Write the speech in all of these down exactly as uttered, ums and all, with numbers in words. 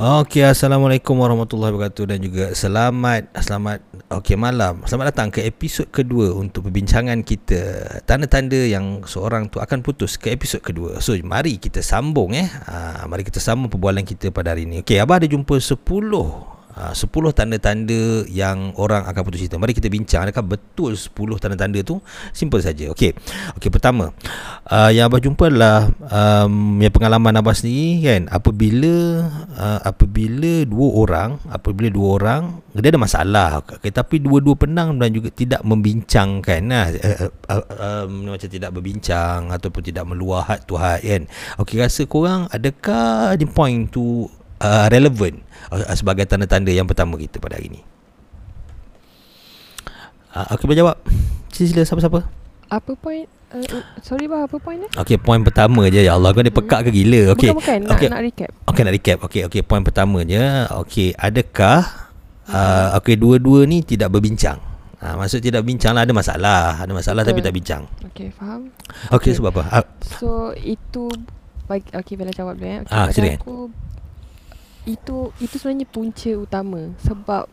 Okey, Assalamualaikum Warahmatullahi Wabarakatuh. Dan juga selamat Selamat Okey malam. Selamat datang ke episod kedua untuk perbincangan kita, tanda-tanda yang seorang tu akan putus, ke episod kedua. So mari kita sambung eh ha, Mari kita sambung perbualan kita pada hari ini. Okey, Abah ada jumpa sepuluh sepuluh tanda-tanda yang orang akan putus cinta. Mari kita bincang adakah betul sepuluh tanda-tanda tu. Simple saja. Okey. Okey, pertama, uh, yang abah jumpa adalah um, yang pengalaman abah sendiri kan, apabila uh, apabila dua orang, apabila dua orang dia ada masalah, okay, tapi dua-dua penang dan juga tidak membincangkan lah, uh, uh, uh, um, macam tidak berbincang ataupun tidak meluahat tuhat kan. Okey, rasa korang adakah the point tu Uh, relevant uh, sebagai tanda-tanda yang pertama kita pada hari ini. uh, Okey, boleh jawab. Sila siapa-siapa. Apa point? Uh, sorry bah, apa point eh? Okey, point pertama je. Ya Allah, kau dia pekak ke gila. Okey, bukan, bukan. Okay. Nak, nak recap. Okey, nak recap. Okey, okey, point pertamanya. Okey, adakah uh, okey dua-dua ni tidak berbincang? Ha, maksud tidak bincang lah, ada masalah. Ada masalah betul, tapi tak bincang. Okey, faham. Okey, okay, sebab apa? Uh, so itu bagi, okey, Bella jawab dulu eh. Okay, ah, silakan. Aku itu itu sebenarnya punca utama sebab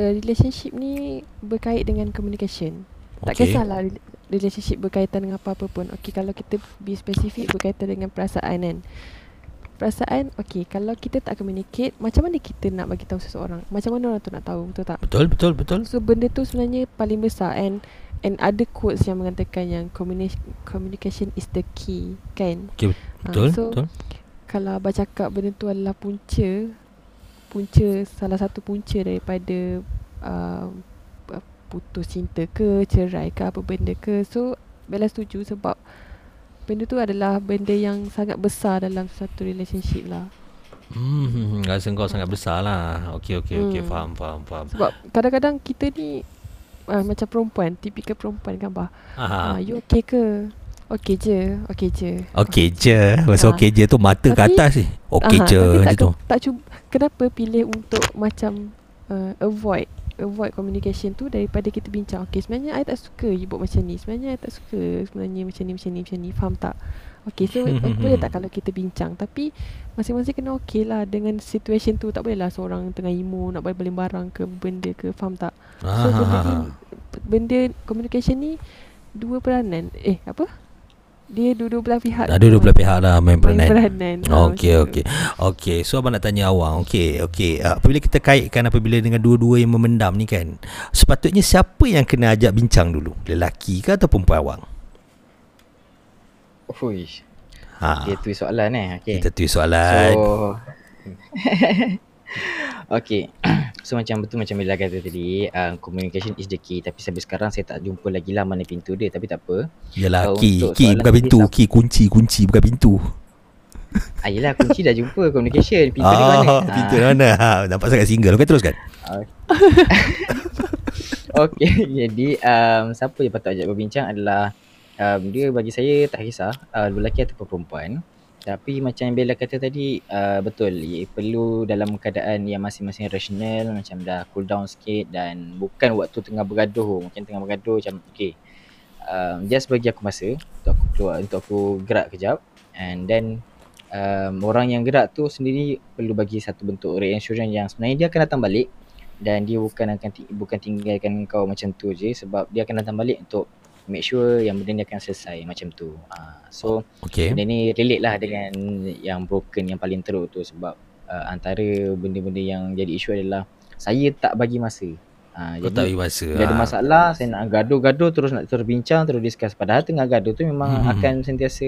uh, relationship ni berkait dengan communication. Okay. Tak kisahlah relationship berkaitan dengan apa-apa pun. Okey, kalau kita be specific berkaitan dengan perasaan kan. Perasaan, okey, kalau kita tak communicate, macam mana kita nak bagi tahu seseorang? Macam mana orang tu nak tahu, betul tak? Betul, betul, betul. So benda tu sebenarnya paling besar, and and ada quotes yang mengatakan yang communication is the key kan. Okay, betul, uh, so, betul. Kalau abang cakap benda tu adalah punca, punca, salah satu punca daripada uh, putus cinta ke, cerai ke, apa benda ke. So Bella setuju sebab benda tu adalah benda yang sangat besar dalam satu relationship lah. Hmm, rasa kau sangat besar lah. Okey, okey, hmm. okey, faham, faham, faham. Sebab kadang-kadang kita ni uh, macam perempuan, tipikal perempuan kan bah. Uh, you okay ke? Okey je, okey je. Okey je. Masa okey je tu mata tapi, ke atas ni. Okey je macam tu. Tak cuba, kenapa pilih untuk macam uh, avoid avoid communication tu daripada kita bincang. Okey, sebenarnya I tak suka you buat macam ni. Sebenarnya I tak suka sebenarnya macam ni, macam ni, macam ni. Faham tak? Okey, so boleh tak kalau kita bincang, tapi masing-masing kena okey lah dengan situation tu. Tak boleh lah seorang tengah emo nak balik-balik barang ke benda ke. Faham tak? So benda ni, benda communication ni dua peranan. Eh, apa? Dia dua-dua belah pihak. Ada dua belah pihak lah main peranan. Okey, okey. Okey, so abang nak tanya awang. Okey, okey. Apabila kita kaitkan apabila dengan dua-dua yang memendam ni kan, sepatutnya siapa yang kena ajak bincang dulu? Lelaki ke atau perempuan awang? Fuish. Ha. Dia tu soalan eh. Okey. Kita tu soalan. So okey. So macam betul macam Bella kata tadi, uh, communication is the key. Tapi sampai sekarang saya tak jumpa lagi lah mana pintu dia. Tapi tak apa. Yalah, so, key, key bukan pintu, tak... key kunci, kunci bukan pintu. Ah, yelah, kunci dah jumpa, communication. Pintu oh, di mana? Pintu di mana? Ha, nampak sangat single. Okey, teruskan. Okey, okay, jadi um, siapa yang patut ajak berbincang adalah um, dia bagi saya tak kisah uh, lelaki ataupun perempuan. Tapi macam yang Bella kata tadi, uh, betul, ia perlu dalam keadaan yang masing-masing rasional, macam dah cool down sikit dan bukan waktu tengah bergaduh. Mungkin tengah bergaduh macam okay, um, just bagi aku masa untuk aku keluar, untuk aku gerak kejap. And then um, orang yang gerak tu sendiri perlu bagi satu bentuk reassurance yang sebenarnya dia akan datang balik. Dan dia bukan akan t- bukan tinggalkan kau macam tu je, sebab dia akan datang balik untuk make sure yang benda ni akan selesai macam tu. Uh, so okay, benda ni relate lah dengan yang broken yang paling teruk tu. Sebab uh, antara benda-benda yang jadi isu adalah saya tak bagi masa. Uh, Kau jadi, tak bagi masa. Bila ada masalah, ha, saya nak gaduh-gaduh terus, nak terus bincang, terus discuss. Padahal tengah gaduh tu memang hmm. akan sentiasa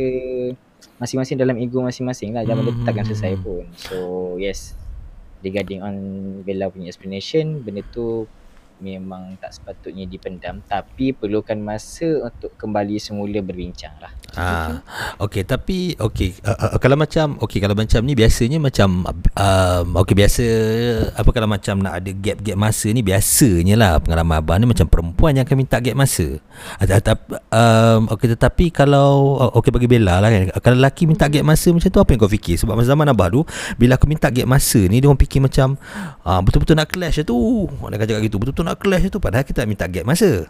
masing-masing dalam ego masing-masing lah. Jangan hmm. takkan selesai pun. So yes, regarding on Bella punya explanation, benda tu memang tak sepatutnya dipendam, tapi perlukan masa untuk kembali semula berbincang lah. Ah, okey, tapi okey, uh, uh, kalau macam okey, kalau macam ni biasanya macam uh, okey biasa apa kalau macam nak ada gap-gap masa ni, biasanya lah pengalaman abang ni macam perempuan yang akan minta gap masa. Um, okey, tetapi kalau okey bagi Bella lah kan, kalau lelaki minta gap masa macam tu, apa yang kau fikir? Sebab masa zaman abang tu bila aku minta gap masa ni, dia orang fikir macam uh, betul-betul nak clash je tu. Orang kata kat gitu, betul-betul nak clash tu, padahal kita minta gap masa.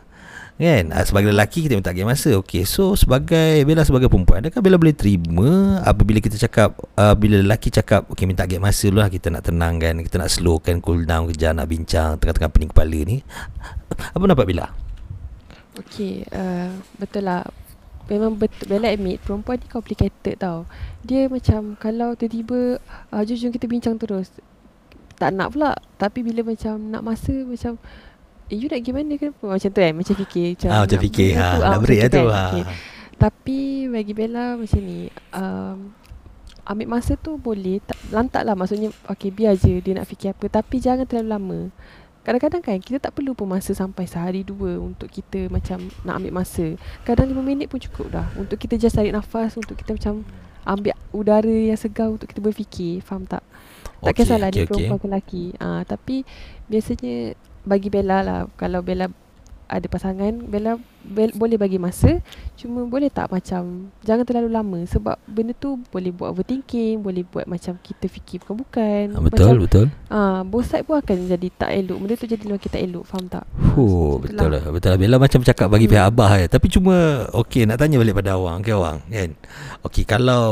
Kan? Sebagai lelaki kita minta gaya masa. Okey, so sebagai Bella sebagai perempuan, adakah Bella boleh terima apabila kita cakap uh, bila lelaki cakap okey minta gaya masa dululah, kita nak tenangkan, kita nak slowkan, cool down kejap, nak bincang tengah-tengah pening kepala ni. Apa pendapat Bella? Okey, uh, betul lah. Memang betul, Bella admit perempuan ni complicated tau. Dia macam kalau tiba-tiba uh, jujur kita bincang terus, tak nak pula. Tapi bila macam nak masa macam eh, you nak pergi mana kenapa? Macam tu kan, macam fikir macam, ah, macam fikir, ha, tu, nak break lah tu kan. Ha. Okay. Tapi bagi Bella macam ni um, ambil masa tu boleh tak, lantak lah maksudnya. Okay, biar je dia nak fikir apa, tapi jangan terlalu lama. Kadang-kadang kan kita tak perlu pun masa sampai sehari dua untuk kita macam nak ambil masa. Kadang lima minit pun cukup dah untuk kita just tarik nafas, untuk kita macam ambil udara yang segar, untuk kita berfikir. Faham tak? Tak okay, kisahlah okay, ni perempuan okay. ke lelaki. uh, Tapi biasanya bagi Bella lah, kalau Bella ada pasangan, Bella, Bella boleh bagi masa. Cuma boleh tak macam jangan terlalu lama, sebab benda tu boleh buat overthinking, boleh buat macam kita fikir bukan-bukan. ha, Betul macam, betul uh, both side pun akan jadi tak elok. Benda tu jadi lelaki tak elok. Faham tak? Huh, so, betul lah, lah betul lah. Bella macam cakap bagi hmm. pihak abah eh. Tapi cuma okey, nak tanya balik pada awang. Okey awang kan, okey kalau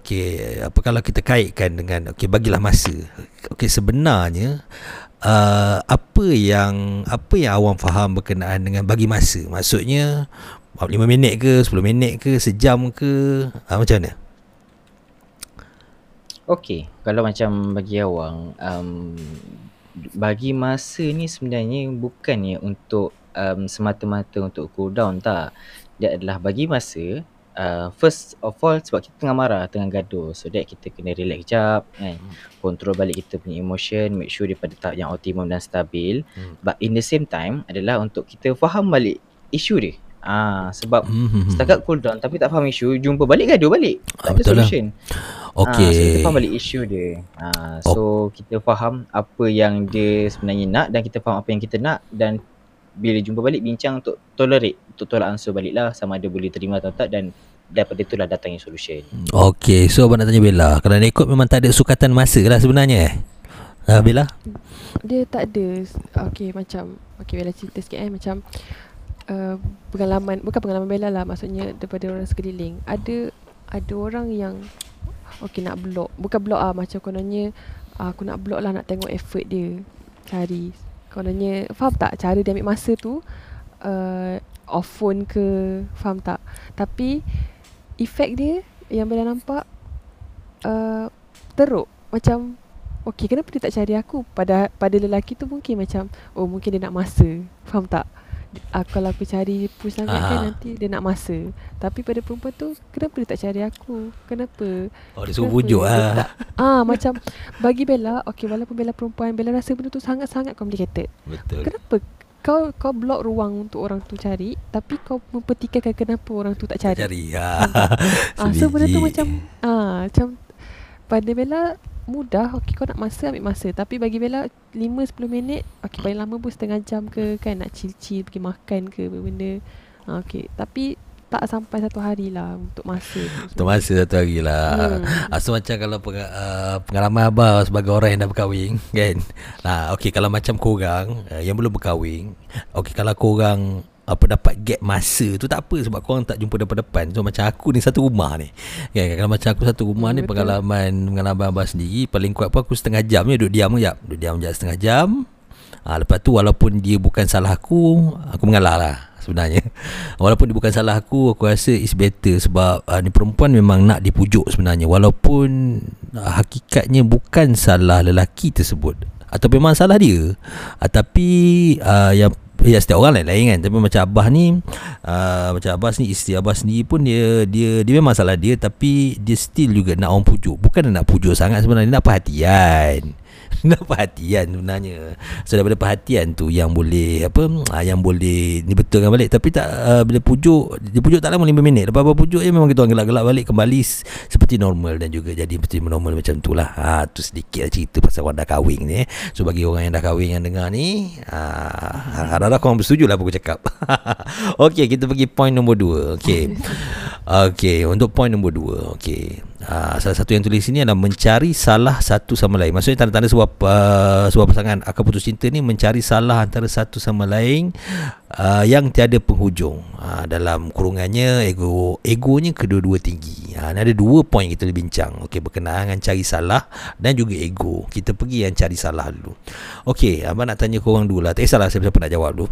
okey apa kalau kita kaitkan dengan okey bagilah masa. Okey sebenarnya Uh, apa yang apa yang awam faham berkenaan dengan bagi masa? Maksudnya lima minit ke, sepuluh minit ke, sejam ke, uh, macam mana? Okey, kalau macam bagi awang, um, bagi masa ni sebenarnya bukannya untuk um, semata-mata untuk cool down, tak. Dia adalah bagi masa Uh, first of all sebab kita tengah marah, tengah gaduh, so that kita kena relax kejap kan, hmm. control balik kita punya emotion, make sure dia pada tahap yang optimum dan stabil. hmm. But in the same time adalah untuk kita faham balik isu dia. Ah, sebab mm-hmm. setakat cool down tapi tak faham isu, jumpa balik gaduh balik, tak ah, ada solution lah. Okay. Ah, so kita faham balik isu dia. ah, So oh. kita faham apa yang dia sebenarnya nak, dan kita faham apa yang kita nak. Dan bila jumpa balik bincang untuk tolerate, untuk tolak ansur balik lah, sama ada boleh terima atau tak. Dan daripada itulah datangnya solution. Okay, so abang nak tanya Bella, kalau nak ikut memang tak ada sukatan masa lah sebenarnya eh? Ha, Bella? Dia tak ada. Okay macam okay Bella cerita sikit eh, macam uh, pengalaman, bukan pengalaman Bella lah, maksudnya daripada orang sekeliling. Ada ada orang yang okay nak block, bukan block ah, macam kononnya uh, aku nak block lah, nak tengok effort dia cari. Kononnya faham tak cara dia ambil masa tu, uh, off phone ke, faham tak? Tapi efek dia yang Bella nampak uh, teruk. Macam okey, kenapa dia tak cari aku? Pada pada lelaki tu mungkin macam oh mungkin dia nak masa, faham tak? Uh, kalau aku cari push sangat kan nanti dia nak masa. Tapi pada perempuan tu, kenapa dia tak cari aku? Kenapa? Oh dia suruh bujuk lah. Ah macam bagi Bella, okey walaupun Bella perempuan, Bella rasa benda tu sangat-sangat complicated. Betul. Kenapa kau kau blok ruang untuk orang tu cari, tapi kau mempertikaikan kenapa orang tu tak cari? Tak cari. Ha. Ah, so benda tu macam ah macam pada Bella mudah, okey kau nak masa ambil masa. Tapi bagi Bella lima sepuluh minit, okey paling lama pun setengah jam ke kan, nak chill-chill pergi makan ke benda-benda. ha, Okey tapi tak sampai satu hari lah untuk masa untuk masa satu hari lah. hmm. So macam kalau peng, uh, pengalaman abang sebagai orang yang dah berkahwin kan. Nah, okey kalau macam korang uh, yang belum berkahwin, okey kalau korang apa dapat gap masa tu tak apa, sebab korang tak jumpa depan-depan. So macam aku ni satu rumah ni kan, kalau macam aku satu rumah ni, betul. Pengalaman pengalaman abang sendiri paling kuat pun aku setengah jam je duduk diam sekejap, duduk diam sekejap setengah jam. ha, Lepas tu walaupun dia bukan salah aku, aku mengalah lah sebenarnya. Walaupun dia bukan salah aku, aku rasa it's better. Sebab uh, ni perempuan memang nak dipujuk sebenarnya, walaupun uh, hakikatnya bukan salah lelaki tersebut atau memang salah dia. uh, Tapi uh, yang ya setiap orang lain-lain kan. Tapi macam Abah ni uh, Macam Abah ni, isteri Abah sendiri pun dia dia dia memang salah dia, tapi dia still juga nak orang pujuk. Bukan nak pujuk sangat sebenarnya, dia nak perhatian. Nak perhatian sebenarnya. So daripada perhatian tu yang boleh apa, yang boleh ni betulkan balik. Tapi tak uh, bila pujuk, dia pujuk tak lama lima minit. Lepas apa pujuk je memang kita orang gelak-gelak balik kembali seperti normal, dan juga jadi seperti normal macam tu lah. Ha, tu sedikit cerita pasal orang dah kahwin ni. So bagi orang yang dah kahwin yang dengar ni, harap-harap dah korang bersetuju lah apa aku cakap. Okey, kita pergi point nombor dua. Okey. Okey, untuk point nombor dua. Okey. Ha, salah satu yang tulis sini adalah mencari salah satu sama lain. Maksudnya tanda-tanda sebuah, uh, sebuah pasangan akan putus cinta ni mencari salah antara satu sama lain uh, yang tiada penghujung. Ha, dalam kurungannya ego, egonya kedua-dua tinggi. Ha, ada dua poin kita boleh bincang. Okey, berkenaan dengan cari salah dan juga ego. Kita pergi yang cari salah dulu. Okey, abang nak tanya korang dulu lah. Tak kisahlah siapa-siapa nak jawab dulu.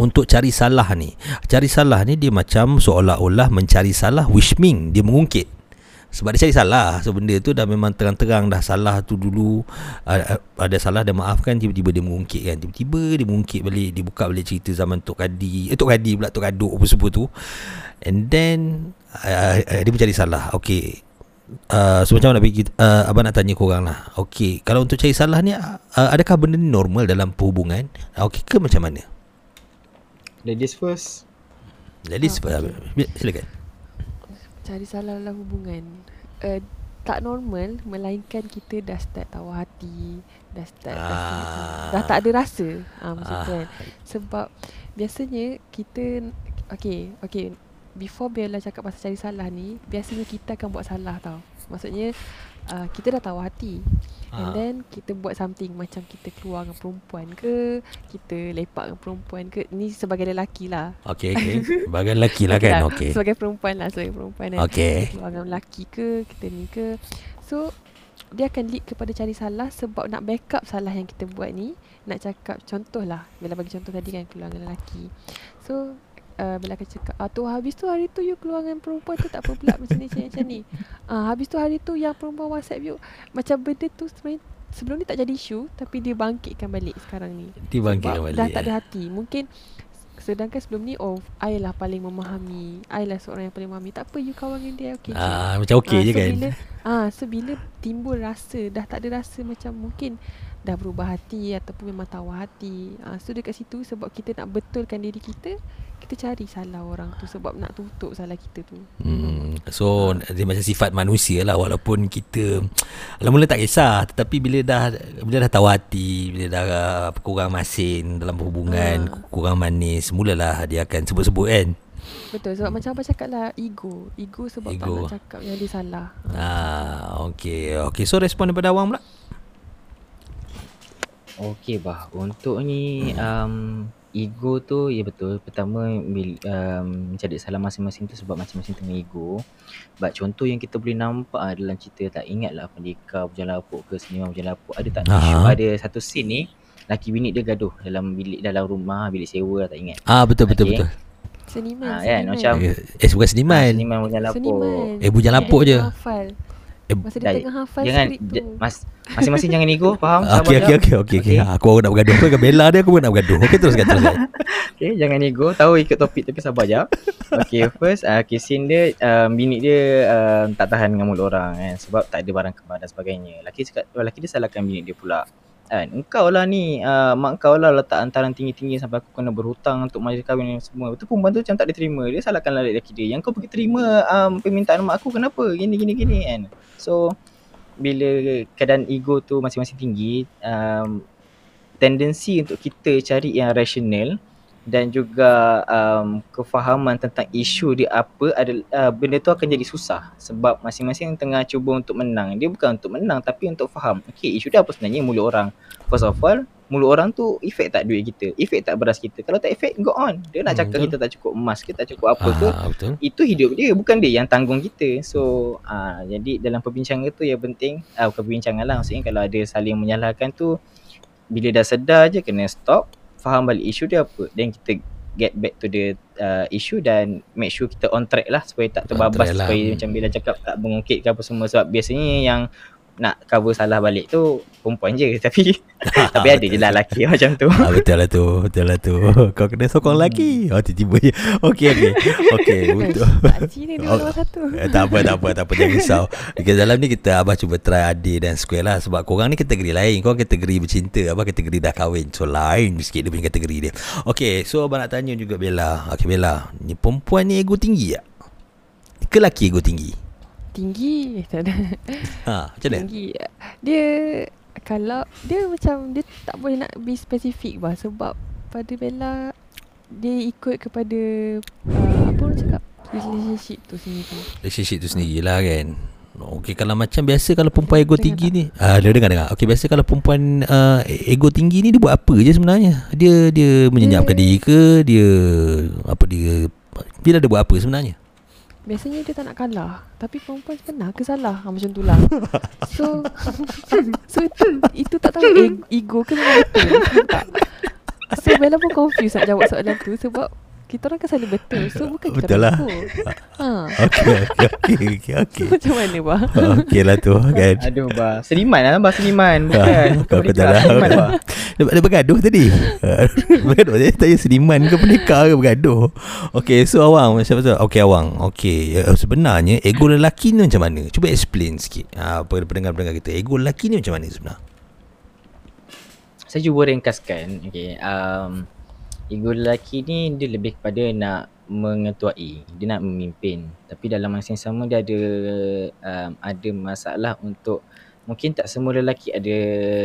Untuk cari salah ni, cari salah ni dia macam seolah-olah mencari salah wishming. Dia mengungkit. Sebab dia cari salah. So benda tu dah memang terang-terang dah salah tu dulu. Ada, ada salah dah maafkan. Tiba-tiba dia mengungkit kan. Tiba-tiba dia mengungkit balik. Dia buka balik cerita zaman Tok Kadi. Eh Tok Kadi pula, Tok Radu apa semua tu. And then uh, uh, dia mencari salah. Okay. Uh, so macam mana nak, uh, abang nak tanya korang lah. Okay. Kalau untuk cari salah ni, uh, adakah benda ni normal dalam perhubungan? Okay ke macam mana? Ladies first. Ladies first. Ah, okay. Silakan. Cari salah dalam hubungan uh, tak normal, melainkan kita dah start tahu hati, dah start ah. dah, dah tak ada rasa ah, macam ah. tu kan. Sebab biasanya kita okay, okay, before Bella cakap pasal cari salah ni, biasanya kita akan buat salah tau. Maksudnya uh, kita dah tahu hati. And then kita buat something macam kita keluar dengan perempuan ke, kita lepak dengan perempuan ke. Ni sebagai lelaki lah. Okay, okay. Sebagai lelaki lah kan. Okay. Sebagai perempuan lah. Sebagai perempuan kan. Okay. Kita keluar dengan lelaki ke, kita ni ke. So dia akan lead kepada cari salah. Sebab nak backup salah yang kita buat ni, nak cakap contoh lah, Bella bagi contoh tadi kan, keluar dengan lelaki. So Uh, Bella akan cakap, ah, tu habis tu hari tu you keluar dengan perempuan tu tak apa pula macam ni, macam ni ah, habis tu hari tu yang perempuan whatsapp you. Macam benda tu sebenarnya sebelum ni tak jadi isu, tapi dia bangkitkan balik sekarang ni. Dia bangkitkan balik. Dah tak ada hati. Mungkin sedangkan sebelum ni, oh, I lah paling memahami, I lah seorang yang paling memahami. Tak apa you kawan dengan dia, okay, ah, macam okay ah, je so kan bila, ah, so bila timbul rasa, dah tak ada rasa macam mungkin dah berubah hati ataupun memang tahu hati ah, so dekat situ sebab kita nak betulkan diri kita, kita cari salah orang tu sebab nak tutup salah kita tu. Hmm. So dia macam sifat manusia lah, walaupun kita mula-mula tak kisah, tetapi bila dah bila dah tahu hati, bila dah kurang masin dalam hubungan, ha. kurang manis, mulalah dia akan sebut-sebut kan. Betul, sebab hmm. macam apa cakap lah, ego. Ego sebab ego. Tak nak cakap yang dia salah. Ah, okey. Okey, so respon daripada awang pula. Okey bah, untuk ni hmm. um, ego tu ya betul. Pertama um, mencari salah masing-masing tu sebab masing-masing tengah ego. But contoh yang kita boleh nampak ah, dalam cerita, tak ingat lah Pendekar Bujang Lapok ke Seniman Bujang Lapok, ada tak uh-huh. ada satu scene ni laki bini dia gaduh dalam bilik, dalam rumah, bilik sewa lah, tak ingat. Ah betul betul okay. betul. Seniman. Ah kan seniman. Macam eh bukan Seniman. Seniman Bujang Lapok. Eh Bujang Lapok eh, je. Hafal. Eh, masa dia tengah hafal jangan, skrip tu mas, masing-masing jangan ego, faham? Okey okey okey okey okey. Aku nak bergaduh apa dengan Bella dia, aku pun nak bergaduh. Okey teruskan teruskan. Okey jangan ego, tahu ikut topik tapi sabar jap. Okey first ah uh, kesin dia um, bini dia um, tak tahan dengan mulut orang kan, sebab tak ada barang kembar dan sebagainya. Laki cakap, laki dia salahkan bini dia pula. Kan, engkau lah ni, uh, mak kau lah letak hantaran tinggi-tinggi sampai aku kena berhutang untuk majlis kahwin semua. Betul perempuan tu macam tak diterima. Dia salahkan lelaki dia. Yang kau pergi terima um, permintaan mak aku kenapa? Gini gini gini kan. So bila keadaan ego tu masing-masing tinggi, um, tendensi untuk kita cari yang rasional dan juga um, kefahaman tentang isu dia apa ada, uh, benda tu akan jadi susah sebab masing-masing tengah cuba untuk menang. Dia bukan untuk menang tapi untuk faham. Okey, isu dia apa sebenarnya mulut orang. First of all, mulut orang tu efek tak duit kita, efek tak beras kita. Kalau tak efek, go on. Dia nak cakap hmm, kita tak cukup emas, kita tak cukup apa ah, tu betul. Itu hidup dia, bukan dia yang tanggung kita. So ah, jadi dalam perbincangan tu yang penting ah, bukan perbincangan lah, maksudnya kalau ada saling menyalahkan tu, bila dah sedar je kena stop, faham balik isu dia apa, then kita get back to the uh, issue dan make sure kita on track lah supaya tak terbabas lah. Supaya hmm. macam bila cakap tak mengungkit ke apa semua, sebab biasanya yang nak cover salah balik tu perempuan je, tapi tapi ada je lah lelaki macam tu. Ah, betul lah tu, betul lah tu. Kau kena sokong lelaki. Oh tiba-tiba je. Okey okey. Okey untuk eh, tak apa tak apa tak apa jangan risau. Dekat dalam ni kita abah cuba try adil dan square lah sebab korang ni kategori lain. Korang kategori bercinta, abah kategori dah kahwin. So lain sikit dia punya kategori dia. Okey, so abah nak tanya juga Bella. Okey Bella, ni perempuan ni ego tinggi tak? Ke lelaki ego tinggi? Tinggi eh, tak ada. Ha, macam mana? Tinggi. Dia kalau dia macam dia tak boleh nak be spesifik bah, sebab pada Bella dia ikut kepada uh, apa orang cakap relationship tu sendiri. Relationship tu sendirilah kan. Okey, kalau macam biasa kalau perempuan ego dengar tinggi tak? Ni ah, dia dengar-dengar. Okey, biasa kalau perempuan uh, ego tinggi ni dia buat apa je sebenarnya? Dia dia menyenyapkan hmm. diri ke? Dia apa dia bila dia buat apa sebenarnya? Biasanya dia tak nak kalah. Tapi perempuan benar ke salah? Ha, macam tu lah. So So itu, itu tak tahu ego, ego ke memang betul tak? So Bella pun confused nak jawab soalan tu. Sebab kita orang kan selalu betul. So bukan kita betul lah. Ha. Okay, okay, okay, okay, okay. So, macam mana bah? Okay lah tu kan. Aduh bah, Seniman lah bah, Seniman. Bukan kau betul lah. Dia bergaduh tadi. Bergaduh tadi. Tanya Seniman ke pendekar ke bergaduh. Okay, so Awang macam mana? Okay Awang, okay, uh, sebenarnya ego lelaki ni macam mana? Cuba explain sikit uh, pendengar-pendengar kita. Ego lelaki ni macam mana sebenarnya? Saya cuba ringkaskan. Okay, um, ego lelaki ni dia lebih kepada nak mengetuai. Dia nak memimpin. Tapi dalam masa yang sama dia ada um, ada masalah untuk mungkin tak semua lelaki ada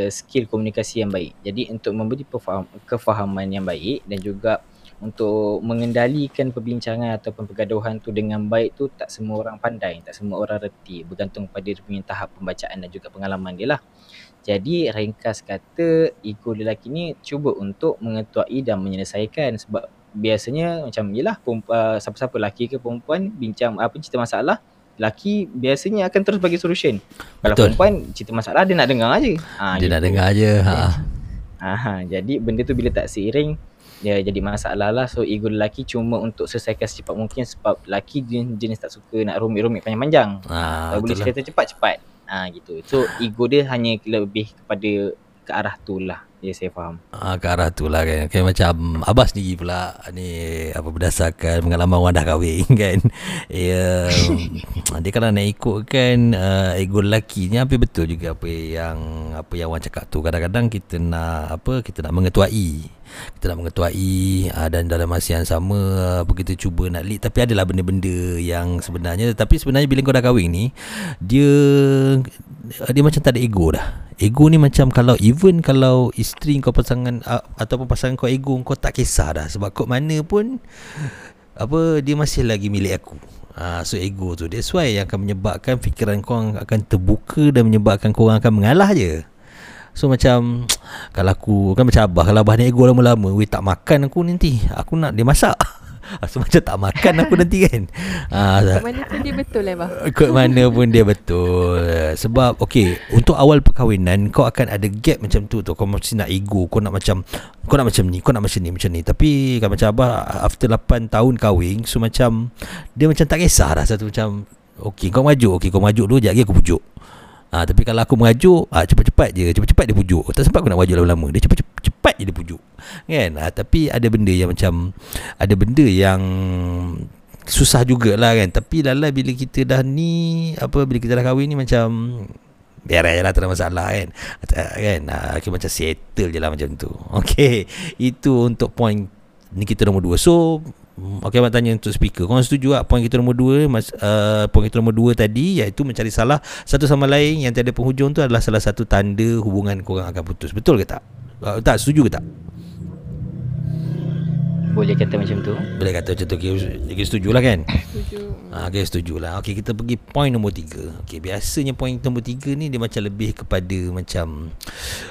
skill komunikasi yang baik. Jadi untuk memberi pefaham, kefahaman yang baik dan juga untuk mengendalikan perbincangan ataupun pergaduhan tu dengan baik tu tak semua orang pandai, tak semua orang reti, bergantung pada dia punya tahap pembacaan dan juga pengalaman dia lah. Jadi ringkas kata ego lelaki ni cuba untuk mengetuai dan menyelesaikan. Sebab biasanya macam yelah uh, siapa-siapa lelaki ke perempuan bincang apa cerita masalah, lelaki biasanya akan terus bagi solution. Kalau betul, perempuan cerita masalah dia nak dengar aje. Ha, dia gitu nak dengar aje. Ha. Aha, jadi benda tu bila tak seiring dia jadi masalah lah. So ego lelaki cuma untuk selesaikan secepat mungkin sebab lelaki jenis, jenis tak suka nak rumit-rumit panjang-panjang. Ha, kalau boleh cerita cepat-cepat. Ha, gitu. So ego dia hanya lebih kepada ke arah tu lah. Ya, saya faham. Ah, ke arah tu lah kan. Okay, macam Abah sendiri pula ni apa berdasarkan pengalaman orang dah kahwin kan. Ya, dia kalau nak ikutkan uh, ego lelakinya hampir betul juga apa yang apa yang orang cakap tu. Kadang-kadang kita nak apa kita nak mengetuai. Kita nak mengetuai uh, dan dalam masa yang sama apa kita cuba nak lead, tapi adalah benda-benda yang sebenarnya tapi sebenarnya bila kau dah kahwin ni dia dia macam tak ada ego dah. Ego ni macam kalau even kalau isteri kau pasangan uh, ataupun pasangan kau ego, kau tak kisah dah sebab kau mana pun apa dia masih lagi milik aku. Uh, so ego tu that's why yang akan menyebabkan fikiran kau akan terbuka dan menyebabkan kau akan mengalah je. So macam kalau aku kan macam Abah, kalau Abah ni ego lama-lama, weh tak makan aku nanti. Aku nak dia masak. So macam tak makan aku nanti kan. Kat mana pun dia betul lah bah. Kat mana pun dia betul. Sebab okay, untuk awal perkahwinan kau akan ada gap macam tu tu. Kau mesti nak ego, kau nak macam kau nak macam ni, kau nak macam ni, macam ni. Tapi kalau macam Abah after lapan tahun kahwin, so macam dia macam tak kisah dah. Satu macam okay kau merajuk, okay kau merajuk dulu, sekejap lagi aku pujuk. Ah, tapi kalau aku merajuk, ah, cepat-cepat je, cepat-cepat dia pujuk. Tak sempat aku nak merajuk lama-lama. Dia cepat-cepat je dia pujuk. Kan? Ah, tapi ada benda yang macam ada benda yang susah jugalah kan. Tapi lalai bila kita dah ni apa bila kita dah kahwin ni macam biar aja lah, tak ada masalah kan. Kan? Ah, okay, macam settle je lah macam tu. Okey. Itu untuk point ni kita nombor dua. So okey, abang tanya untuk speaker. Korang setuju tak poin kita nombor dua, mas, uh, poin kita nombor dua tadi, iaitu mencari salah satu sama lain yang tiada penghujung tu adalah salah satu tanda hubungan korang akan putus. Betul ke tak? Uh, tak, setuju ke tak? Boleh kata macam tu. Boleh kata macam tu. Okey, okay, setujulah kan? Setuju. Ha, okey, setujulah. Okey, kita pergi poin nombor tiga. Okey, biasanya poin nombor tiga ni dia macam lebih kepada macam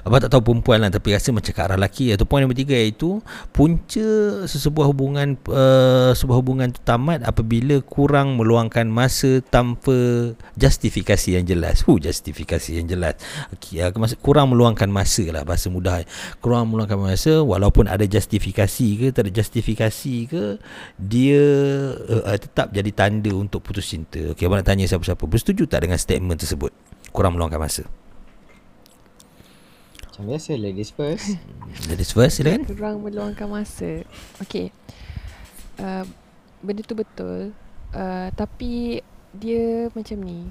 abang tak tahu perempuan lah tapi rasa macam ke arah lelaki. Iaitu poin nombor tiga iaitu punca sesebuah hubungan uh, sebuah hubungan tu tamat apabila kurang meluangkan masa tanpa justifikasi yang jelas. Hu, justifikasi yang jelas. Okey, uh, kurang meluangkan masa lah bahasa mudah. Kurang meluangkan masa walaupun ada justifikasi ke tak ada justifikasi justifikasi ke dia uh, tetap jadi tanda untuk putus cinta. Okey, abang nak tanya siapa-siapa bersetuju tak dengan statement tersebut? Korang meluangkan masa. Macam biasa, ladies first. Ladies first, silakan. Korang meluangkan masa. Okey. Uh, benda tu betul. Uh, tapi dia macam ni.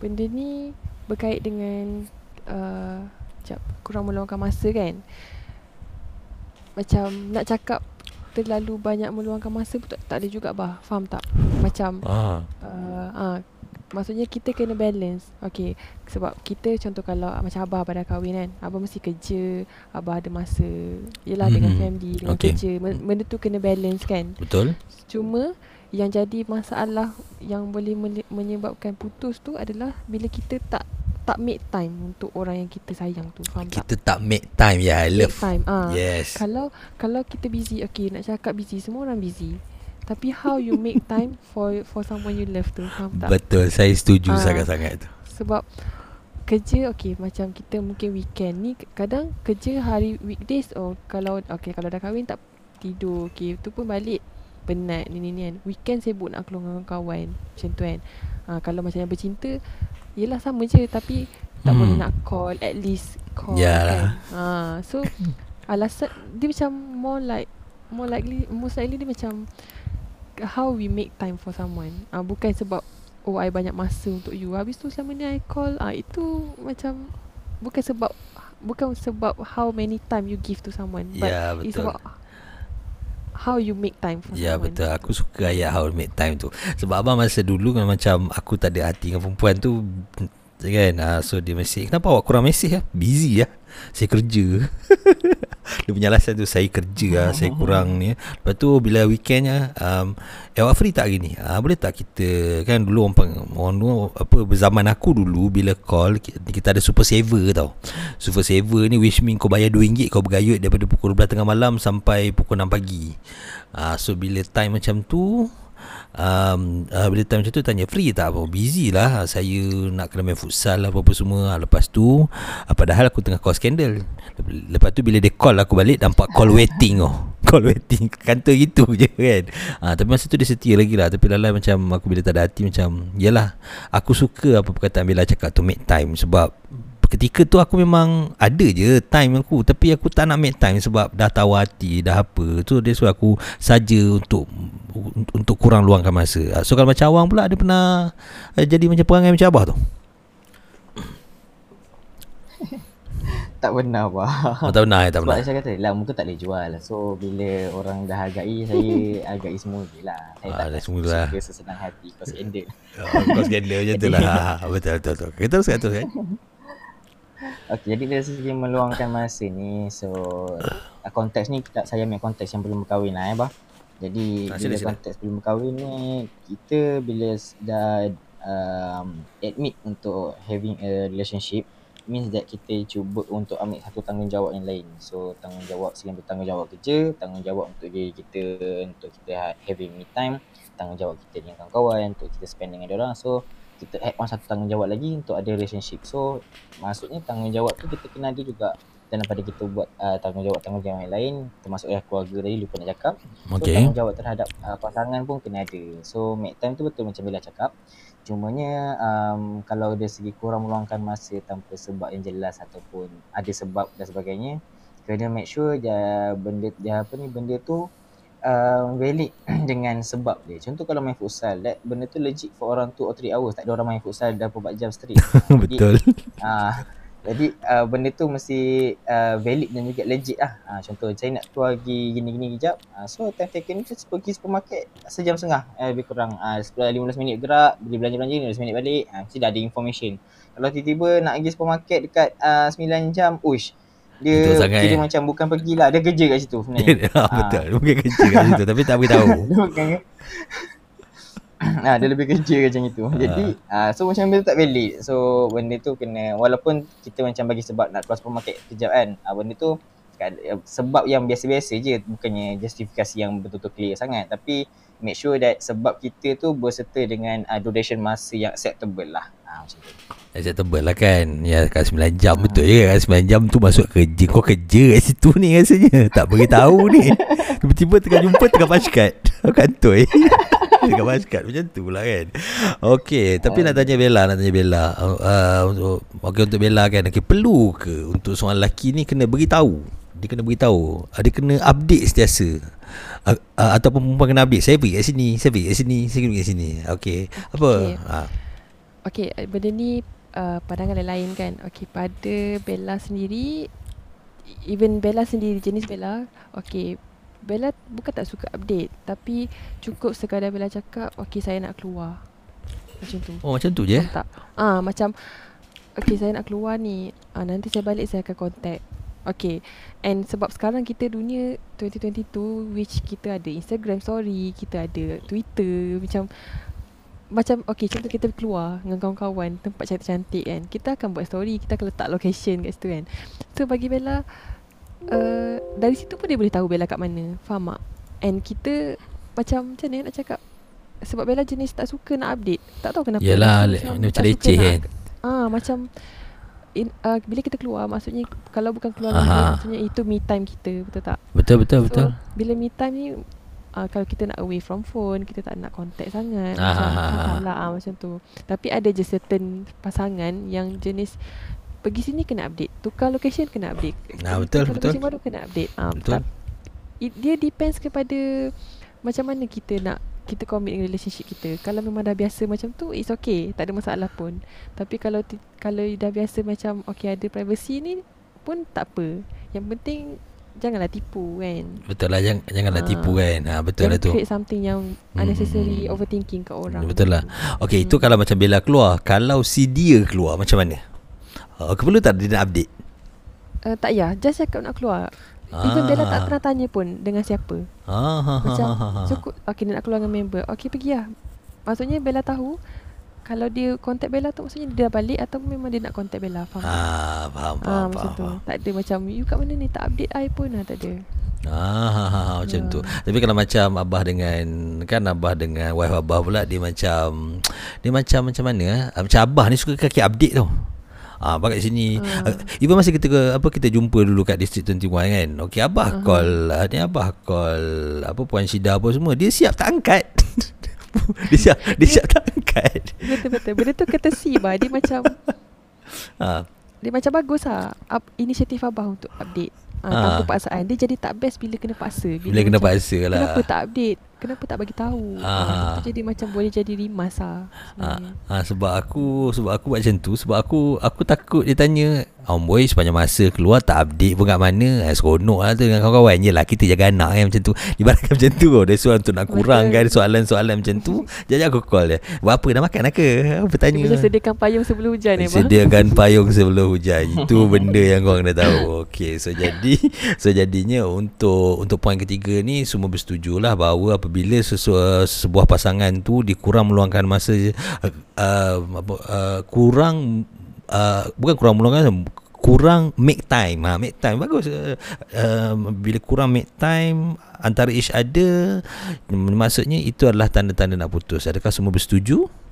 Benda ni berkait dengan uh, sekejap, korang meluangkan masa kan. Macam nak cakap terlalu banyak meluangkan masa pun tak, tak ada juga bah. Faham tak? Macam ah. Uh, uh, maksudnya kita kena balance. Okay, sebab kita contoh kalau macam Abah, Abah dah kahwin kan, Abah mesti kerja, Abah ada masa yelah hmm. dengan family, dengan okay, kerja. Benda tu kena balance kan. Betul. Cuma yang jadi masalah yang boleh menyebabkan putus tu adalah bila kita tak tak make time untuk orang yang kita sayang tu. Faham kita tak? Kita tak make time. Ya, yeah, I love time. Ah, yes. Kalau kalau kita busy, okay, nak cakap busy, semua orang busy. Tapi how you make time for for someone you love tu, faham tak? Betul, saya setuju ah, sangat-sangat tu. Sebab kerja, okay, macam kita mungkin weekend ni kadang kerja hari weekdays, oh kalau okay, kalau dah kahwin tak tidur, okay, tu pun balik penat ni ni ni kan. Weekend sibuk nak keluar dengan kawan, macam tu kan. Ah, kalau macam yang bercinta, yelah sama je, tapi tak hmm. boleh nak call, at least call yalah kan. Ah, so alasan dia macam more like more likely most likely dia macam how we make time for someone. Ah, bukan sebab oh I banyak masa untuk you, habis tu selama ni I call. Ah, itu macam bukan sebab bukan sebab how many time you give to someone, but yeah, it's about how you make time for yeah, someone. Ya betul, aku suka ayat how you make time tu. Sebab abang masa dulu memang macam aku tak ada hati dengan perempuan tu kan. Ah, so dia mesej, kenapa awak kurang mesej lah? Busy lah, saya kerja. Dia punya alasan tu, saya kerja lah, saya kurang ni. Lepas tu bila weekendnya um, eh awak free tak hari ni? Ah, boleh tak kita, kan dulu orang, orang dulu apa, zaman aku dulu bila call kita, kita ada super saver tau. Super saver ni which mean kau bayar dua ringgit kau bergayut daripada pukul dua belas tengah malam sampai pukul enam pagi. Ah, so bila time macam tu Um, uh, bila time macam tu tanya free tak, apa busy lah, saya nak kena main futsal lah, apa-apa semua. Lepas tu uh, padahal aku tengah call skandal. Lepas tu bila dia call aku balik, nampak call waiting. Oh, call waiting kantor gitu je kan. uh, Tapi masa tu dia setia lagi lah. Tapi lalai macam aku bila tak ada hati, macam yelah, aku suka apa perkataan bila cakap tu make time. Sebab ketika tu aku memang ada je time aku, tapi aku tak nak make time sebab dah tahu hati, dah apa tu. So, dia suruh aku saja untuk untuk kurang luangkan masa. So kalau macam awang pula, dia pernah uh, jadi macam perangai macam abah tu? Tak pernah abah. Oh, tak pernah, tak pernah. Sebab saya kata lah, muka tak boleh jual. So bila orang dah hargai, saya hargai semua je lah. Saya ah, tak suka lah, sesenang hati. Kau skandal. Kau skandal macam tu lah. Betul-betul. Kita terus kat tu kan. Okay, jadi dari segi meluangkan masa ni, so konteks ni tak, saya ambil konteks yang belum berkahwin lah eh bah. Jadi ha, bila sila, konteks sila. Belum berkahwin ni, kita bila dah um, admit untuk having a relationship, means that kita cuba untuk ambil satu tanggungjawab yang lain. So tanggungjawab, selain bertanggungjawab kerja, tanggungjawab untuk diri kita, untuk kita having me time, tanggungjawab kita dengan kawan-kawan, untuk kita spend dengan diorang. So kita add on satu tanggungjawab lagi untuk ada relationship. So maksudnya tanggungjawab tu kita kena ada juga. Dan daripada kita buat uh, tanggungjawab-tanggungjawab yang lain, termasuklah keluarga tadi lupa nak cakap. So okay, tanggungjawab terhadap uh, pasangan pun kena ada. So make time tu betul macam bila cakap. Cumanya um, kalau dari segi kurang meluangkan masa tanpa sebab yang jelas ataupun ada sebab dan sebagainya, kena make sure dia, benda dia apa ni, benda tu um, valid dengan sebab dia. Contoh kalau main futsal, that benda tu legit for orang two or three hours. Tak ada orang main futsal dah berapa jam straight. Betul. Ah, jadi uh, benda tu mesti uh, valid dan juga legit lah. Uh, contoh saya nak keluar pergi gini-gini kejap. Uh, so time taken ni saya pergi supermarket sejam setengah. Eh, lebih kurang uh, fifteen minit gerak, beli belanja-belanja fifteen minit balik. Uh, mesti dah ada information. Kalau tiba-tiba nak pergi supermarket dekat uh, nine jam, uish. Dia kira eh. macam bukan pergilah, dia kerja kat situ sebenarnya. Betul, dia bukan kerja kat situ tapi tak beritahu. Ah, dia lebih kerja macam itu. Jadi ah, so macam benda tu tak valid. So benda tu kena, walaupun kita macam bagi sebab nak keluar supermarket kejap kan, ah, benda tu sebab yang biasa-biasa je, bukannya justifikasi yang betul-betul clear sangat. Tapi make sure that sebab kita tu berserta dengan ah, duration masa yang acceptable lah. Ah, macam tu. Acceptable lah kan. Ya, kat nine jam, betul je kat nine jam tu masuk kerja. Kau kerja kat situ ni rasanya, tak beritahu ni. Tiba-tiba tengah jumpa tengah basket kantoi. Dekat basket macam tu lah kan. Okay, tapi nak tanya Bella, Nak tanya Bella uh, untuk, okay, untuk Bella kan, okay, perlu ke untuk seorang lelaki ni kena beritahu? Dia kena beritahu, dia kena update sentiasa, uh, uh, ataupun perempuan kena update, saya pergi kat sini, saya pergi kat sini, saya pergi kat sini. Okay, apa? Okay, uh. okay benda ni uh, pandangan lain kan. Okay, pada Bella sendiri, even Bella sendiri, jenis Bella, okay, Bella bukan tak suka update, tapi cukup sekadar Bella cakap, okay saya nak keluar, macam tu. Oh macam tu je? Tak. Ah, macam okay saya nak keluar ni, ah, nanti saya balik saya akan contact. Okay. And sebab sekarang kita dunia twenty twenty-two, which kita ada Instagram story, kita ada Twitter. Macam Macam okay, contoh kita keluar dengan kawan-kawan tempat cantik-cantik kan, kita akan buat story, kita akan letak location kat situ kan. So bagi Bella, uh, dari situ pun dia boleh tahu Bella kat mana. Faham tak? And kita Macam macam ni nak cakap, sebab Bella jenis tak suka nak update. Tak tahu kenapa. Yelah, macam, macam leceh kan. Ah, Macam In, uh, bila kita keluar, maksudnya kalau bukan keluar kita, maksudnya itu me time kita, betul tak? Betul betul so, betul. Bila me time ni uh, kalau kita nak away from phone, kita tak nak contact sangat. Aha. Macam salah ah macam tu. Tapi ada je certain pasangan yang jenis pergi sini kena update, tukar location kena update. Nah, betul tukar betul. Location baru kena update. Ah, betul. It, dia depends kepada macam mana kita nak kita commit dengan relationship kita. Kalau memang dah biasa macam tu, it's okay, tak ada masalah pun. Tapi kalau t- kalau dah biasa macam okay ada privacy ni pun tak apa. Yang penting janganlah tipu kan. Betul lah, jang, janganlah ha. tipu kan. Ha, betul lah tu. Create something yang hmm. unnecessary overthinking kat orang. Betul lah. Okay, hmm. itu kalau macam Bella keluar. Kalau si dia keluar macam mana? Uh, perlu tak dia nak update? Uh, tak ya, just cakap nak keluar. Even ah. Bella tak pernah tanya pun dengan siapa. ah. Macam cukup okay, dia nak keluar dengan member, okay pergi lah. Maksudnya Bella tahu kalau dia contact Bella tu maksudnya dia dah balik atau memang dia nak contact Bella. Faham? ah, Faham, faham, ah, macam faham, tu. faham. Tak ada macam you kat mana ni, tak update I pun lah. Tak ada. ah, ha, ha, Macam yeah. tu. Tapi kalau macam Abah dengan, kan Abah dengan wife Abah pula, dia macam Dia macam macam mana eh? Macam Abah ni suka kaki update tau. Ah, abang kat sini uh. Even masa kita apa kita jumpa dulu kat District dua puluh satu kan. Okey, abah uh-huh. call ni, abah call apa Puan Syida apa semua, dia siap tak angkat. dia siap dia siap tak angkat. Betul betul. Benda tu courtesy bah, dia macam ha. Dia macam bagus ah inisiatif abah untuk update. Ha, ha. Tanpa paksaan. Dia jadi tak best bila kena paksa. Bila, bila kena paksa lah. Kenapa tak update? Kenapa tak bagi tahu? Ha. Ha. Jadi macam boleh jadi rimas lah. Ha. Ha. Sebab aku Sebab aku buat macam tu. Sebab aku Aku takut dia tanya, oh boy sepanjang masa keluar tak update pun kat mana. eh, Seronok lah tu dengan kawan-kawan. Yelah, kita jaga anak kan, macam tu. Dibaratkan macam tu kau. Dia suruh untuk nak kurangkan soalan-soalan macam tu. Jadi aku call dia, buat apa, dah makan lah ke? Apa tanya? Dia sediakan payung sebelum hujan. eh, Sediakan payung sebelum hujan. Itu benda yang korang dah tahu. Okay, so jadi so jadinya untuk untuk poin ketiga ni, semua bersetujulah bahawa apabila sesu- sebuah pasangan tu dikurang meluangkan masa, uh, uh, uh, kurang uh, bukan kurang meluangkan, kurang make time. Ha, make time bagus. Uh, uh, bila kurang make time antara each other, maksudnya itu adalah tanda-tanda nak putus. Adakah semua bersetuju?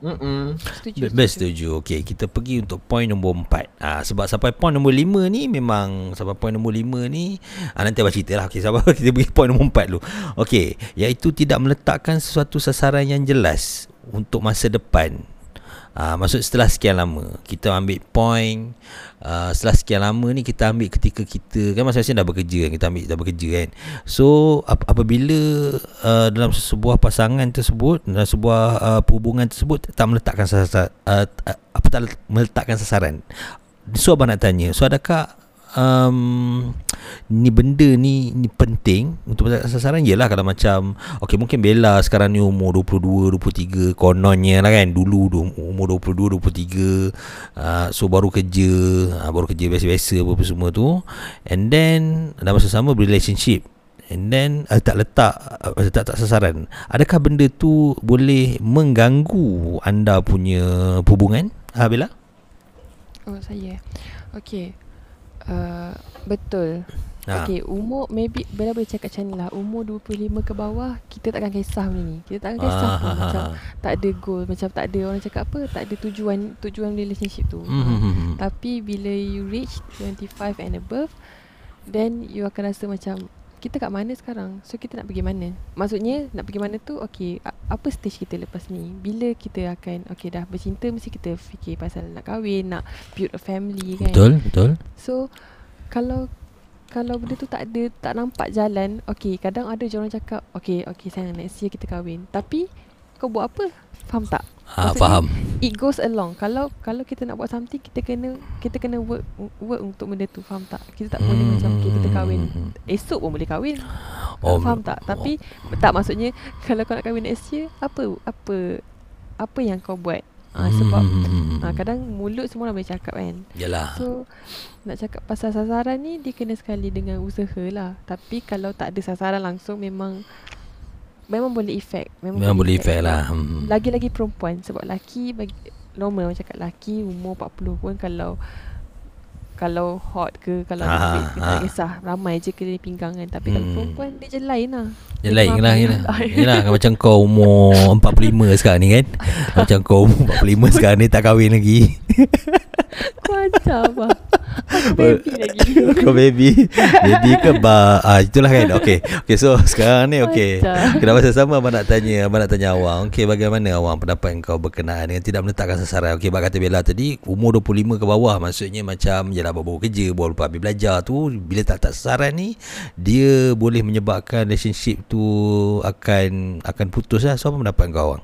Mm-mm. Setuju, best setuju. Okay, kita pergi untuk point nombor empat. ha, Sebab sampai point nombor lima ni memang Sampai point nombor lima ni ha, nanti abang cerita lah. Okay, sabar, kita pergi point nombor empat dulu. Okay, iaitu tidak meletakkan sesuatu sasaran yang jelas untuk masa depan. ha, Maksud setelah sekian lama kita ambil point. uh, Setelah sekian lama ni kita ambil ketika kita, kan maksudnya dah bekerja kan, kita ambil dah bekerja kan. So ap- apabila uh, dalam sebuah pasangan tersebut, dalam sebuah uh, hubungan tersebut, tak meletakkan sasaran, uh, apa, tak meletakkan sasaran. So abang nak tanya, so adakah Um, ni benda ni, ni penting untuk sasaran? Yelah, kalau macam okay, mungkin Bella sekarang ni umur dua puluh dua, dua puluh tiga kononnya lah kan. Dulu umur dua puluh dua, dua puluh tiga uh, so baru kerja, uh, baru kerja biasa-biasa apa semua tu. And then dalam masa sama relationship, and then uh, tak letak uh, tak, tak sasaran. Adakah benda tu boleh mengganggu anda punya hubungan? Ha, Bella? Oh, saya okay. Uh, betul. ha. Okay, umur maybe Bella boleh cakap macam ni lah. Umur dua puluh lima ke bawah kita takkan kisah benda ni. Kita takkan kisah ah, pun, macam tak ada goal, macam tak ada orang cakap apa, tak ada tujuan, tujuan relationship tu. mm-hmm. ha. Tapi bila you reach twenty-five and above, then you akan rasa macam kita kat mana sekarang, so kita nak pergi mana. Maksudnya nak pergi mana tu, okay, apa stage kita lepas ni. Bila kita akan okay dah bercinta, mesti kita fikir pasal nak kahwin, nak build a family kan. Betul, betul. So kalau kalau benda tu tak ada, tak nampak jalan, okay, kadang ada je orang cakap okay, okay sayang, next year kita kahwin. Tapi kau buat apa? Faham tak? Ha, faham. It goes along. Kalau kalau kita nak buat something, kita kena kita kena work work untuk benda tu. Faham tak? Kita tak hmm. boleh macam okay, kita kahwin esok pun boleh kahwin. Oh, faham tak? Oh. Tapi tak, maksudnya kalau kau nak kahwin next year, apa apa apa yang kau buat? ha, sebab hmm. ha, kadang mulut semua orang boleh cakap kan. Yalah. So nak cakap pasal sasaran ni, dia kena sekali dengan usaha lah. Tapi kalau tak ada sasaran langsung, memang Memang boleh efek Memang, memang boleh efek, efek lah. hmm. Lagi-lagi perempuan. Sebab laki bagi, normal macam cakap laki umur empat puluh pun kalau Kalau hot ke, kalau ha, kita ha. tak kisah, ramai je kena pinggang kan. Tapi hmm. kalau perempuan dia je lain lah. Dia lain lah. Yelah, macam kau umur empat puluh lima sekarang ni kan. Macam kau umur empat puluh lima sekarang ni tak kahwin lagi. Macam lah. Aku baby lagi. Kau baby Baby ke bah, ah, itulah kan. Okay, okay, so sekarang ni okay. Kenapa sama-sama abang nak tanya Abang nak tanya awang. Okay, bagaimana awang pendapat kau berkenaan dengan tidak meletakkan sasaran? Okay, abang kata Bella tadi umur dua puluh lima ke bawah, maksudnya macam yelah baru kerja, baru lepas habis belajar tu, bila tak tak sasaran ni, dia boleh menyebabkan relationship tu Akan Akan putus lah. So apa pendapat kau awang?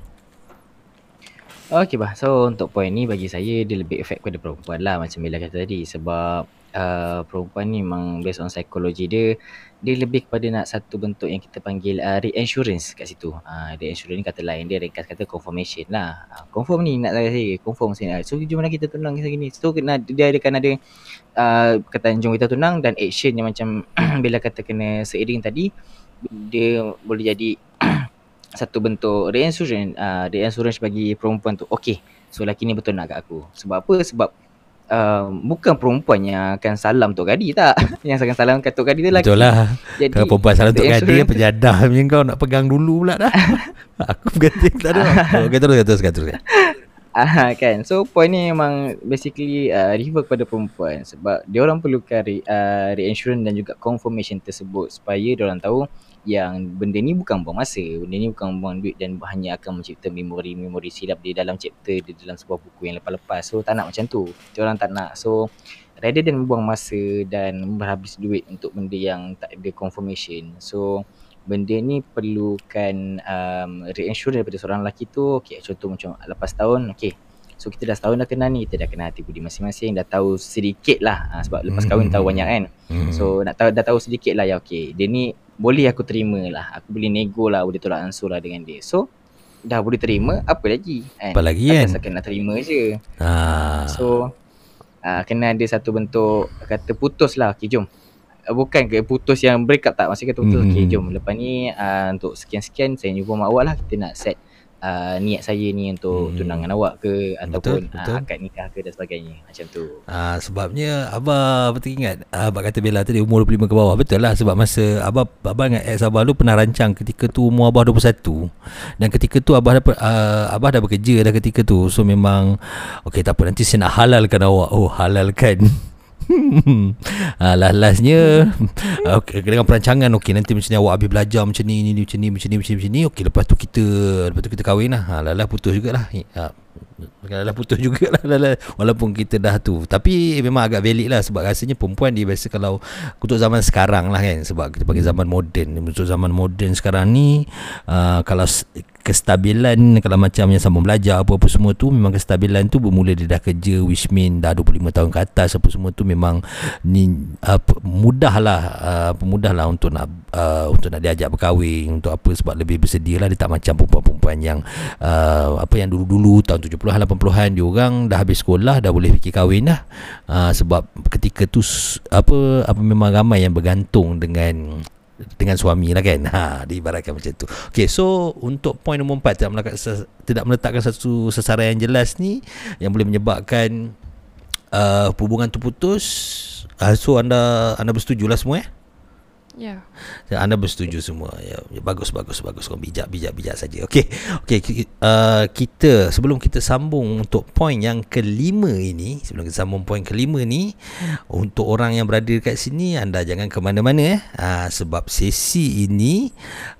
Okay bah, so untuk point ni bagi saya dia lebih efek kepada perempuan lah, macam Bella kata tadi. Sebab uh, perempuan ni memang based on psikologi dia, dia lebih kepada nak satu bentuk yang kita panggil uh, reassurance kat situ. uh, Reassurance ni kata lain, dia ringkas kata confirmation lah. uh, Confirm ni nak saya, confirm saya. So jom lah kita tunang kisah gini. So kena, dia akan ada uh, perkataan jom kita tunang dan action yang macam Bella kata kena seiring tadi. Dia boleh jadi satu bentuk reassurance, uh, reassurance bagi perempuan tu. Okay, so lelaki ni betul nak kat aku. Sebab apa? Sebab uh, bukan perempuan yang akan salam Tok Kadi, tak. Yang akan salam kat Tok Kadi tu lelaki. Betul lah. Jadi, kalau perempuan salam Tok Kadi, penjadah punya kau nak pegang dulu pula dah. Aku berganti tak ada. Okay, terus, terus, terus. Ah, kan. So point ni memang basically uh, refer kepada perempuan. Sebab dia orang perlukan re, uh, reassurance dan juga confirmation tersebut, supaya dia orang tahu yang benda ni bukan buang masa, benda ni bukan buang duit, dan hanya akan mencipta memori-memori silap di dalam chapter, di dalam sebuah buku yang lepas-lepas. So tak nak macam tu, diorang tak nak. So rather than buang masa dan berhabis duit untuk benda yang tak ada confirmation, so benda ni perlukan um, reassurance daripada seorang lelaki tu. Okay, contoh macam lepas tahun, okay, so kita dah setahun dah kenal ni, kita dah kenal hati budi masing-masing, dah tahu sedikit lah. ha, Sebab lepas kahwin tahu banyak kan. So nak tahu, dah tahu sedikit lah, ya okay, dia ni boleh aku terima lah, aku boleh nego lah, boleh tolak ansur lah dengan dia. So dah boleh terima, apa lagi kan? Apa lagi kan? Asal kena terima je. ha. So uh, kena ada satu bentuk kata putus lah. Okay jom, bukan ke putus yang break up, tak, maksudnya kata putus. hmm. Okay jom, lepas ni uh, untuk sekian-sekian saya jumpa mak awak lah, kita nak set Uh, niat saya ni untuk hmm. tunangan awak ke, ataupun betul, betul. Uh, akad nikah ke dan sebagainya, macam tu. uh, Sebabnya Abah betul ingat Abah kata Bella tadi umur dua puluh lima ke bawah. Betul lah, sebab masa Abah Abah dengan ex Abah tu pernah rancang ketika tu umur Abah dua puluh satu, dan ketika tu Abah dah, uh, Abah dah bekerja dah ketika tu. So memang okay, tak apa, nanti saya nak halalkan awak. Oh, halalkan. ah, Last-lastnya okay, dengan perancangan, okay nanti macam ni awak habis belajar macam ni, ni, ni macam ni, macam ni, macam ni, macam ni. Okay, lepas tu kita Lepas tu kita kahwin lah. ah, Lala putus jugalah. ah, Lala putus jugalah Lala. Walaupun kita dah tu, tapi memang agak valid lah. Sebab rasanya perempuan dia biasa, kalau untuk zaman sekarang lah kan, sebab kita panggil zaman moden. Untuk zaman moden sekarang ni, ah, kalau kestabilan, kalau macam yang sambung belajar apa-apa semua tu, memang kestabilan tu bermula dia dah kerja, which mean dah dua puluh lima tahun ke atas apa semua tu, memang ni uh, mudah lah uh, mudah lah untuk nak uh, untuk nak diajak berkahwin, untuk apa, sebab lebih bersedia lah. Dia tak macam perempuan-perempuan yang uh, apa yang dulu-dulu tahun tujuh puluhan lapan puluhan, dia orang dah habis sekolah dah boleh fikir kahwin dah. Uh, sebab ketika tu apa apa memang ramai yang bergantung dengan dengan suami lah kan. Ha, diibaratkan macam tu. Okay, so untuk point nombor empat, tidak meletakkan, tidak meletakkan satu sasaran yang jelas ni, yang boleh menyebabkan uh, hubungan tu putus. uh, So anda anda bersetujulah semua eh? Ya. Yeah. Anda bersetuju semua. Ya, bagus, bagus, bagus. Kau bijak, bijak, bijak saja. Okey. Okey, uh, kita sebelum kita sambung untuk point yang kelima ini, sebelum kita sambung point kelima ni, untuk orang yang berada dekat sini, anda jangan ke mana-mana eh. Uh, sebab sesi ini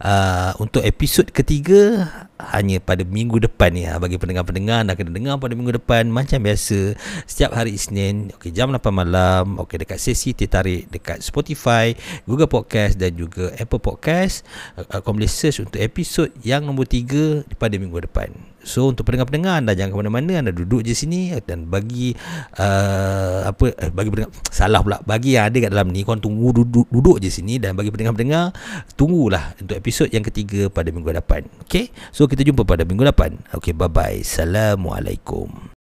uh, untuk episod ketiga hanya pada minggu depan ni. Ha, bagi pendengar-pendengar, anda kena dengar pada minggu depan macam biasa, setiap hari Isnin, okey jam lapan malam, okey dekat sesi tertarik dekat Spotify, Google Podcast dan juga Apple Podcast. Kau boleh search untuk episod yang nombor tiga pada minggu depan. So untuk pendengar-pendengar anda, jangan ke mana-mana, anda duduk je sini. Dan bagi uh, apa eh, bagi pendengar, salah pula, bagi yang ada kat dalam ni, korang tunggu duduk, duduk je sini. Dan bagi pendengar-pendengar, tunggulah untuk episod yang ketiga pada minggu depan. Okay, so kita jumpa pada minggu depan. Okay, bye-bye. Assalamualaikum.